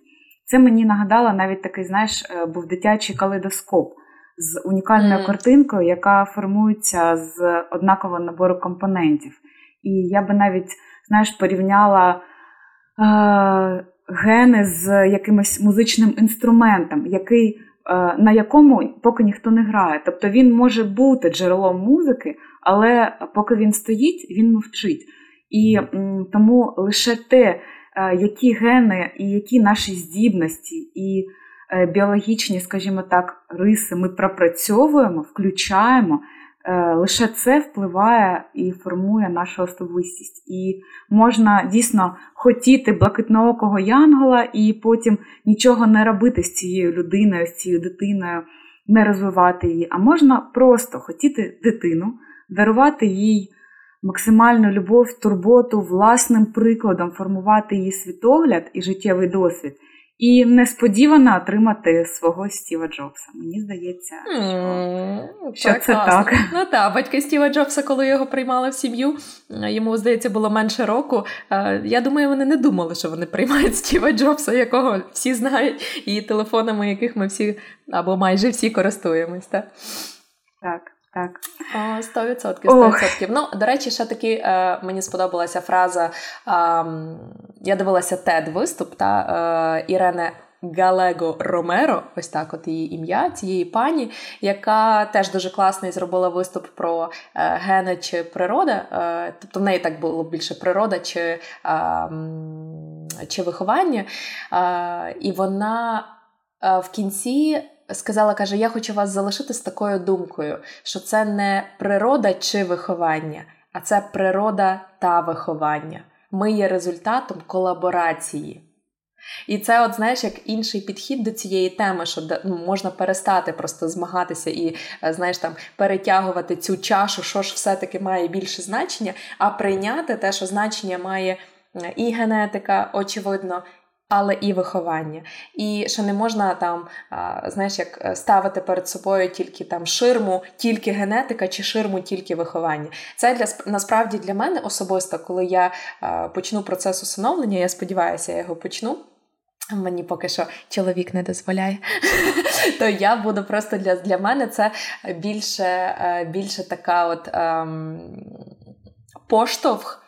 Це мені нагадало навіть такий, знаєш, був дитячий калейдоскоп з унікальною mm. картинкою, яка формується з однакового набору компонентів. І я би навіть, знаєш, порівняла е- гени з якимось музичним інструментом, який, е- на якому поки ніхто не грає. Тобто він може бути джерелом музики, але поки він стоїть, він мовчить. І м- тому лише те, які гени і які наші здібності і біологічні, скажімо так, риси ми пропрацьовуємо, включаємо, лише це впливає і формує нашу особистість. І можна дійсно хотіти блакитноокого янгола і потім нічого не робити з цією людиною, з цією дитиною, не розвивати її. А можна просто хотіти дитину, дарувати їй максимальну любов, турботу, власним прикладом формувати її світогляд і життєвий досвід, і несподівано отримати свого Стіва Джобса. Мені здається, що, mm, що так, це класно. Так. Ну так, батьки Стіва Джобса, коли його приймали в сім'ю, йому, здається, було менше року. Я думаю, вони не думали, що вони приймають Стіва Джобса, якого всі знають, і телефонами, яких ми всі, або майже всі, користуємось. Так? Так. Так. сто відсотків, сто відсотків. Ну, до речі, ще таки е, мені сподобалася фраза, е, я дивилася TED-виступ, та, е, Ірени Галего Ромеро, ось так от її ім'я, цієї пані, яка теж дуже класний зробила виступ про е, гени чи природа, е, тобто в неї так було більше природа чи, е, чи виховання, е, і вона е, в кінці сказала, каже, я хочу вас залишити з такою думкою, що це не природа чи виховання, а це природа та виховання. Ми є результатом колаборації. І це, от, знаєш, як інший підхід до цієї теми, що можна перестати просто змагатися і, знаєш, там, перетягувати цю чашу, що ж все-таки має більше значення, а прийняти те, що значення має і генетика, очевидно, але і виховання. І що не можна там, знаєш, як ставити перед собою тільки там ширму, тільки генетика чи ширму, тільки виховання. Це для, насправді для мене особисто, коли я почну процес усиновлення, я сподіваюся, я його почну, мені поки що чоловік не дозволяє, то я буду просто для, для мене це більше, більше така от ем, поштовх,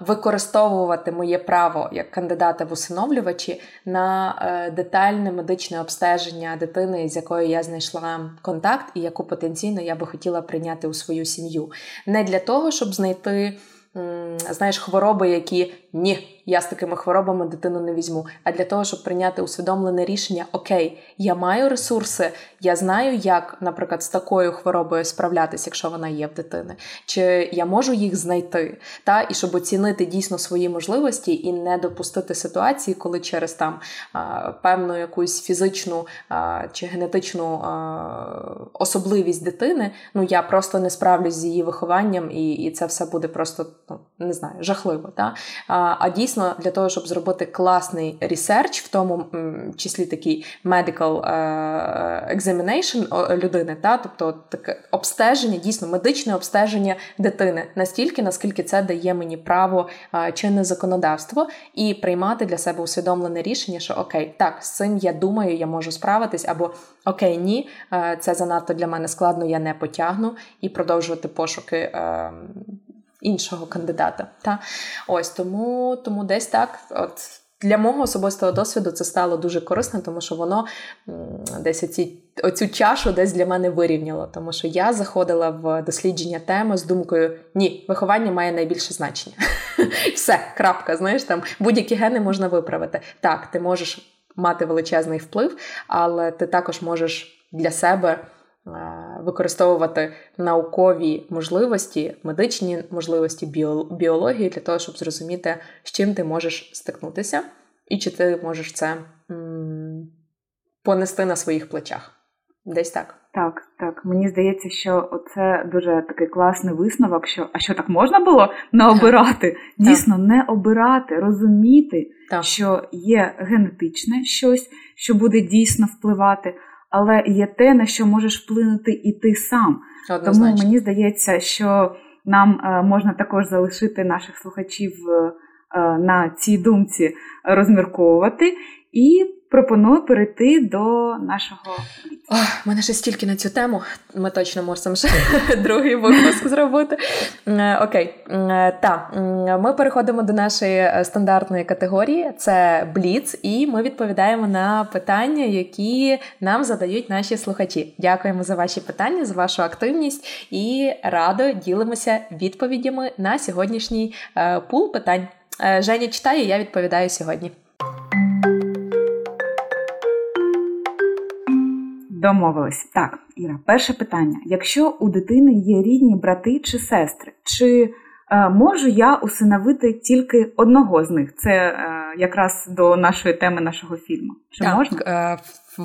використовувати моє право як кандидата в усиновлювачі на детальне медичне обстеження дитини, з якою я знайшла контакт і яку потенційно я би хотіла прийняти у свою сім'ю. Не для того, щоб знайти, знаєш, хвороби, які ні, я з такими хворобами дитину не візьму, а для того, щоб прийняти усвідомлене рішення, окей, я маю ресурси, я знаю, як, наприклад, з такою хворобою справлятися, якщо вона є в дитини, чи я можу їх знайти, та, і щоб оцінити дійсно свої можливості і не допустити ситуації, коли через там певну якусь фізичну чи генетичну особливість дитини, ну, я просто не справлюсь з її вихованням, і, і це все буде просто, ну, не знаю, жахливо, та, а дійсно, для того, щоб зробити класний ресерч, в тому числі такий medical examination людини, та, тобто таке обстеження, дійсно медичне обстеження дитини, настільки, наскільки це дає мені право чинне законодавство, і приймати для себе усвідомлене рішення, що окей, так, з цим я думаю, я можу справитись, або окей, ні, це занадто для мене складно, я не потягну, і продовжувати пошуки іншого кандидата. Та? Ось, тому, тому десь так, от, для мого особистого досвіду це стало дуже корисно, тому що воно десь оці, оцю чашу десь для мене вирівняло, тому що я заходила в дослідження теми з думкою, ні, виховання має найбільше значення. Все, крапка, знаєш, там будь-які гени можна виправити. Так, ти можеш мати величезний вплив, але ти також можеш для себе використовувати наукові можливості, медичні можливості, біології для того, щоб зрозуміти, з чим ти можеш стикнутися і чи ти можеш це понести на своїх плечах. Десь так. Так, так. Мені здається, що оце дуже такий класний висновок, що а що так можна було не обирати? Дійсно, не обирати, розуміти, так. що є генетичне щось, що буде дійсно впливати, але є те, на що можеш вплинути і ти сам. Однозначно. Тому мені здається, що нам е, можна також залишити наших слухачів е, на цій думці розмірковувати і пропоную перейти до нашого... О, мене ще стільки на цю тему. Ми точно можемо ще другий випуск зробити. Окей. Так, ми переходимо до нашої стандартної категорії. Це бліц. І ми відповідаємо на питання, які нам задають наші слухачі. Дякуємо за ваші питання, за вашу активність. І радо ділимося відповідями на сьогоднішній пул питань. Женя читає, я відповідаю сьогодні. Домовились. Так, Іра, перше питання. Якщо у дитини є рідні брати чи сестри, чи е, можу я усиновити тільки одного з них? Це е, якраз до нашої теми нашого фільму. Чи так, можна? Е,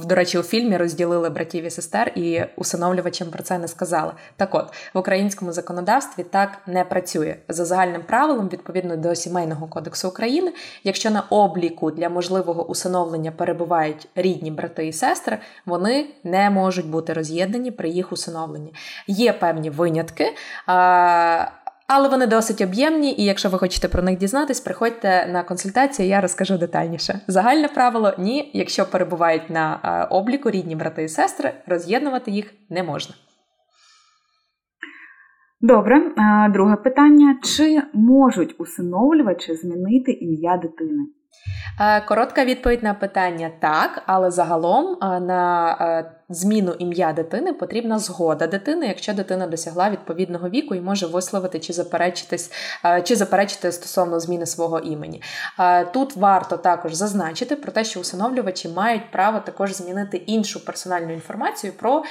до речі, у фільмі розділили братів і сестер і усиновлювачам про це не сказали. Так от, в українському законодавстві так не працює. За загальним правилом, відповідно до Сімейного кодексу України, якщо на обліку для можливого усиновлення перебувають рідні брати і сестри, вони не можуть бути роз'єднані при їх усиновленні. Є певні винятки, а... але вони досить об'ємні, і якщо ви хочете про них дізнатись, приходьте на консультацію, я розкажу детальніше. Загальне правило – ні, якщо перебувають на обліку рідні брати і сестри, роз'єднувати їх не можна. Добре. Друге питання. Чи можуть усиновлювачі змінити ім'я дитини? Коротка відповідь на питання – так, але загалом на зміну ім'я дитини потрібна згода дитини, якщо дитина досягла відповідного віку і може висловити чи заперечитись, чи заперечити стосовно зміни свого імені. Тут варто також зазначити про те, що усиновлювачі мають право також змінити іншу персональну інформацію про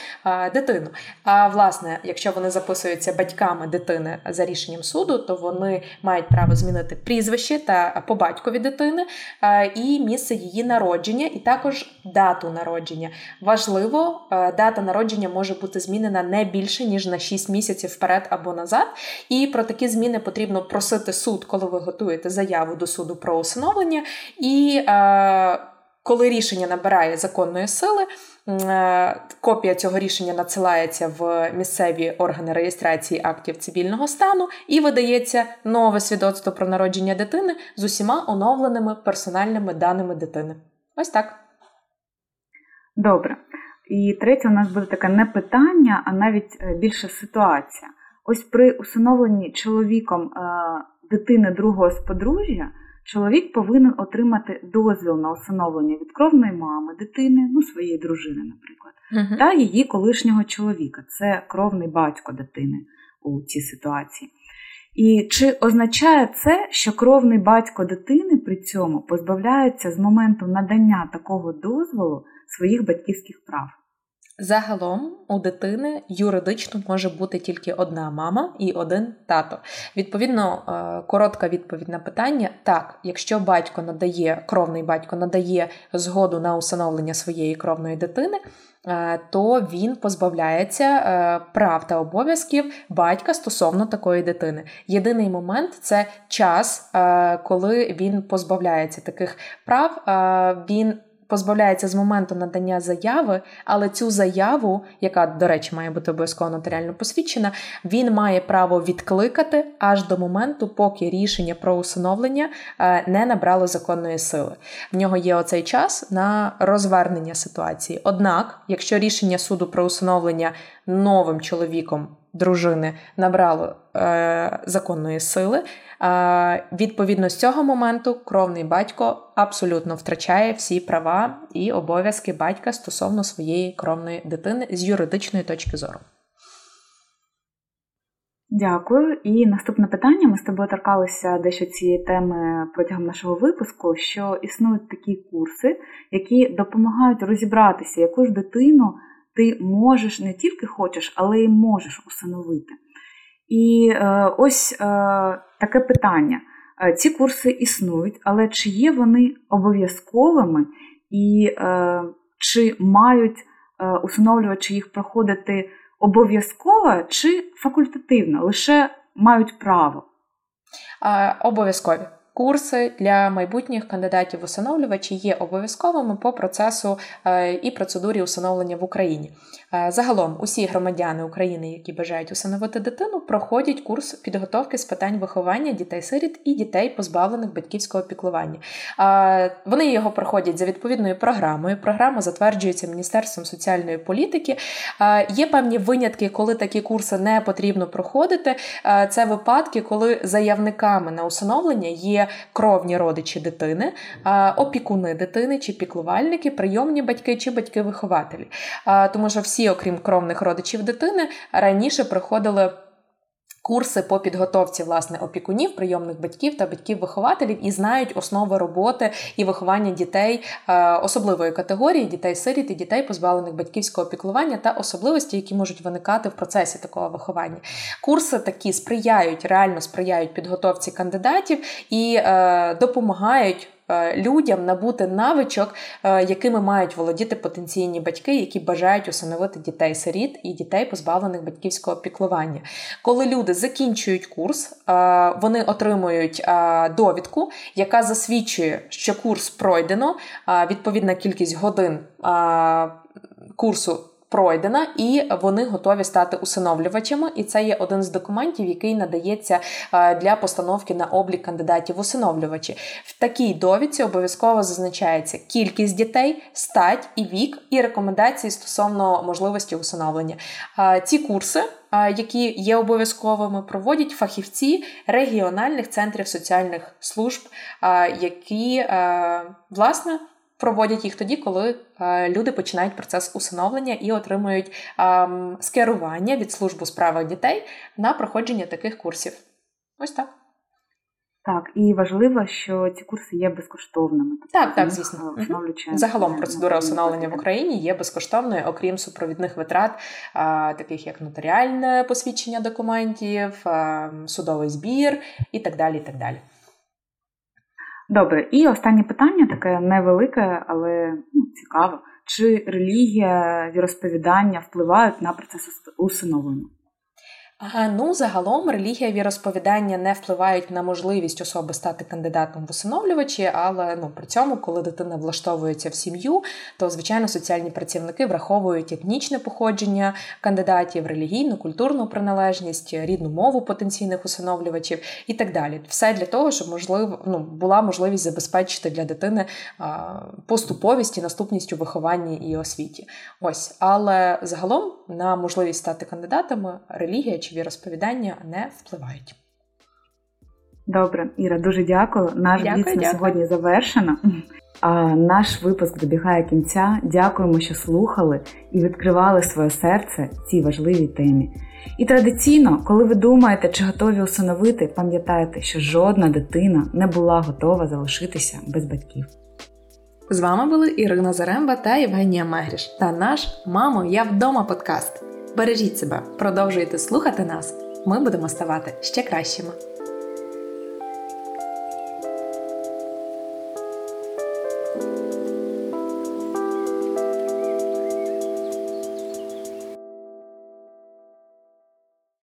дитину. А власне, якщо вони записуються батьками дитини за рішенням суду, то вони мають право змінити прізвище та по батькові дитини і місце її народження, і також дату народження. Важливо, дата народження може бути змінена не більше, ніж на шість місяців вперед або назад. І про такі зміни потрібно просити суд, коли ви готуєте заяву до суду про усиновлення. І е, коли рішення набирає законної сили, е, копія цього рішення надсилається в місцеві органи реєстрації актів цивільного стану і видається нове свідоцтво про народження дитини з усіма оновленими персональними даними дитини. Ось так. Добре. І третє у нас буде таке не питання, а навіть більше ситуація. Ось при усиновленні чоловіком дитини другого з подружжя чоловік повинен отримати дозвіл на усиновлення від кровної мами дитини, ну, своєї дружини, наприклад, угу. та її колишнього чоловіка. Це кровний батько дитини у цій ситуації. І чи означає це, що кровний батько дитини при цьому позбавляється з моменту надання такого дозволу своїх батьківських прав? Загалом у дитини юридично може бути тільки одна мама і один тато. Відповідно, коротка відповідь на питання – так, якщо батько надає, кровний батько надає згоду на усиновлення своєї кровної дитини, то він позбавляється прав та обов'язків батька стосовно такої дитини. Єдиний момент – це час, коли він позбавляється таких прав, він позбавляється з моменту надання заяви, але цю заяву, яка, до речі, має бути обов'язково нотаріально посвідчена, він має право відкликати аж до моменту, поки рішення про усиновлення не набрало законної сили. В нього є оцей час на розвернення ситуації. Однак, якщо рішення суду про усиновлення новим чоловіком дружини набрало е, законної сили, е, відповідно з цього моменту кровний батько абсолютно втрачає всі права і обов'язки батька стосовно своєї кровної дитини з юридичної точки зору. Дякую. І наступне питання. Ми з тобою торкалися дещо цієї теми протягом нашого випуску, що існують такі курси, які допомагають розібратися, яку ж дитину ти можеш, не тільки хочеш, але й можеш усиновити. І е, ось е, таке питання. Ці курси існують, але чи є вони обов'язковими і е, чи мають усиновлювачі їх проходити обов'язково чи факультативно, лише мають право? А, обов'язкові. Курси для майбутніх кандидатів в усиновлювачі є обов'язковими по процесу і процедурі усиновлення в Україні. Загалом, усі громадяни України, які бажають усиновити дитину, проходять курс підготовки з питань виховання дітей-сиріт і дітей, позбавлених батьківського піклування. Вони його проходять за відповідною програмою. Програма затверджується Міністерством соціальної політики. Є певні винятки, коли такі курси не потрібно проходити. Це випадки, коли заявниками на усиновлення є кровні родичі дитини, опікуни дитини чи піклувальники, прийомні батьки чи батьки-вихователі. Тому що всі, окрім кровних родичів дитини, раніше проходили курси по підготовці, власне, опікунів, прийомних батьків та батьків-вихователів і знають основи роботи і виховання дітей особливої категорії, дітей-сиріт і дітей, позбавлених батьківського піклування та особливості, які можуть виникати в процесі такого виховання. Курси такі сприяють, реально сприяють підготовці кандидатів і е, допомагають людям набути навичок, якими мають володіти потенційні батьки, які бажають усиновити дітей-сиріт і дітей, позбавлених батьківського піклування. Коли люди закінчують курс, вони отримують довідку, яка засвідчує, що курс пройдено, відповідна кількість годин курсу пройдена, і вони готові стати усиновлювачами, і це є один з документів, який надається для постановки на облік кандидатів в усиновлювачі. В такій довідці обов'язково зазначається кількість дітей, стать і вік, і рекомендації стосовно можливості усиновлення. Ці курси, які є обов'язковими, проводять фахівці регіональних центрів соціальних служб, які, власне, проводять їх тоді, коли е, люди починають процес усиновлення і отримують е, скерування від служби у справах дітей на проходження таких курсів. Ось так. Так, і важливо, що ці курси є безкоштовними. Так, так, так звісно. Усиновлюючи... Загалом процедура усиновлення в Україні є безкоштовною, окрім супровідних витрат, а, таких як нотаріальне посвідчення документів, а, судовий збір і так далі, і так далі. Добре, і останнє питання, таке невелике, але ну, цікаве. Чи релігія, віросповідання впливають на процес усиновлення? А, ну, загалом, релігія, віросповідання не впливають на можливість особи стати кандидатом в усиновлювачі, але ну, при цьому, коли дитина влаштовується в сім'ю, то, звичайно, соціальні працівники враховують етнічне походження кандидатів, релігійну, культурну приналежність, рідну мову потенційних усиновлювачів і так далі. Все для того, щоб можливо, ну, була можливість забезпечити для дитини а, поступовість і наступність у вихованні і освіті. Ось, але загалом на можливість стати кандидатами релігія чи віросповідання не впливають. Добре, Іра, дуже дякую. Наш випуск на сьогодні завершено. А наш випуск добігає кінця. Дякуємо, що слухали і відкривали своє серце цій важливій темі. І традиційно, коли ви думаєте, чи готові усиновити, пам'ятайте, що жодна дитина не була готова залишитися без батьків. З вами були Ірина Заремба та Євгенія Мегріш та наш «Мамо, я вдома» подкаст. Бережіть себе, продовжуйте слухати нас. Ми будемо ставати ще кращими.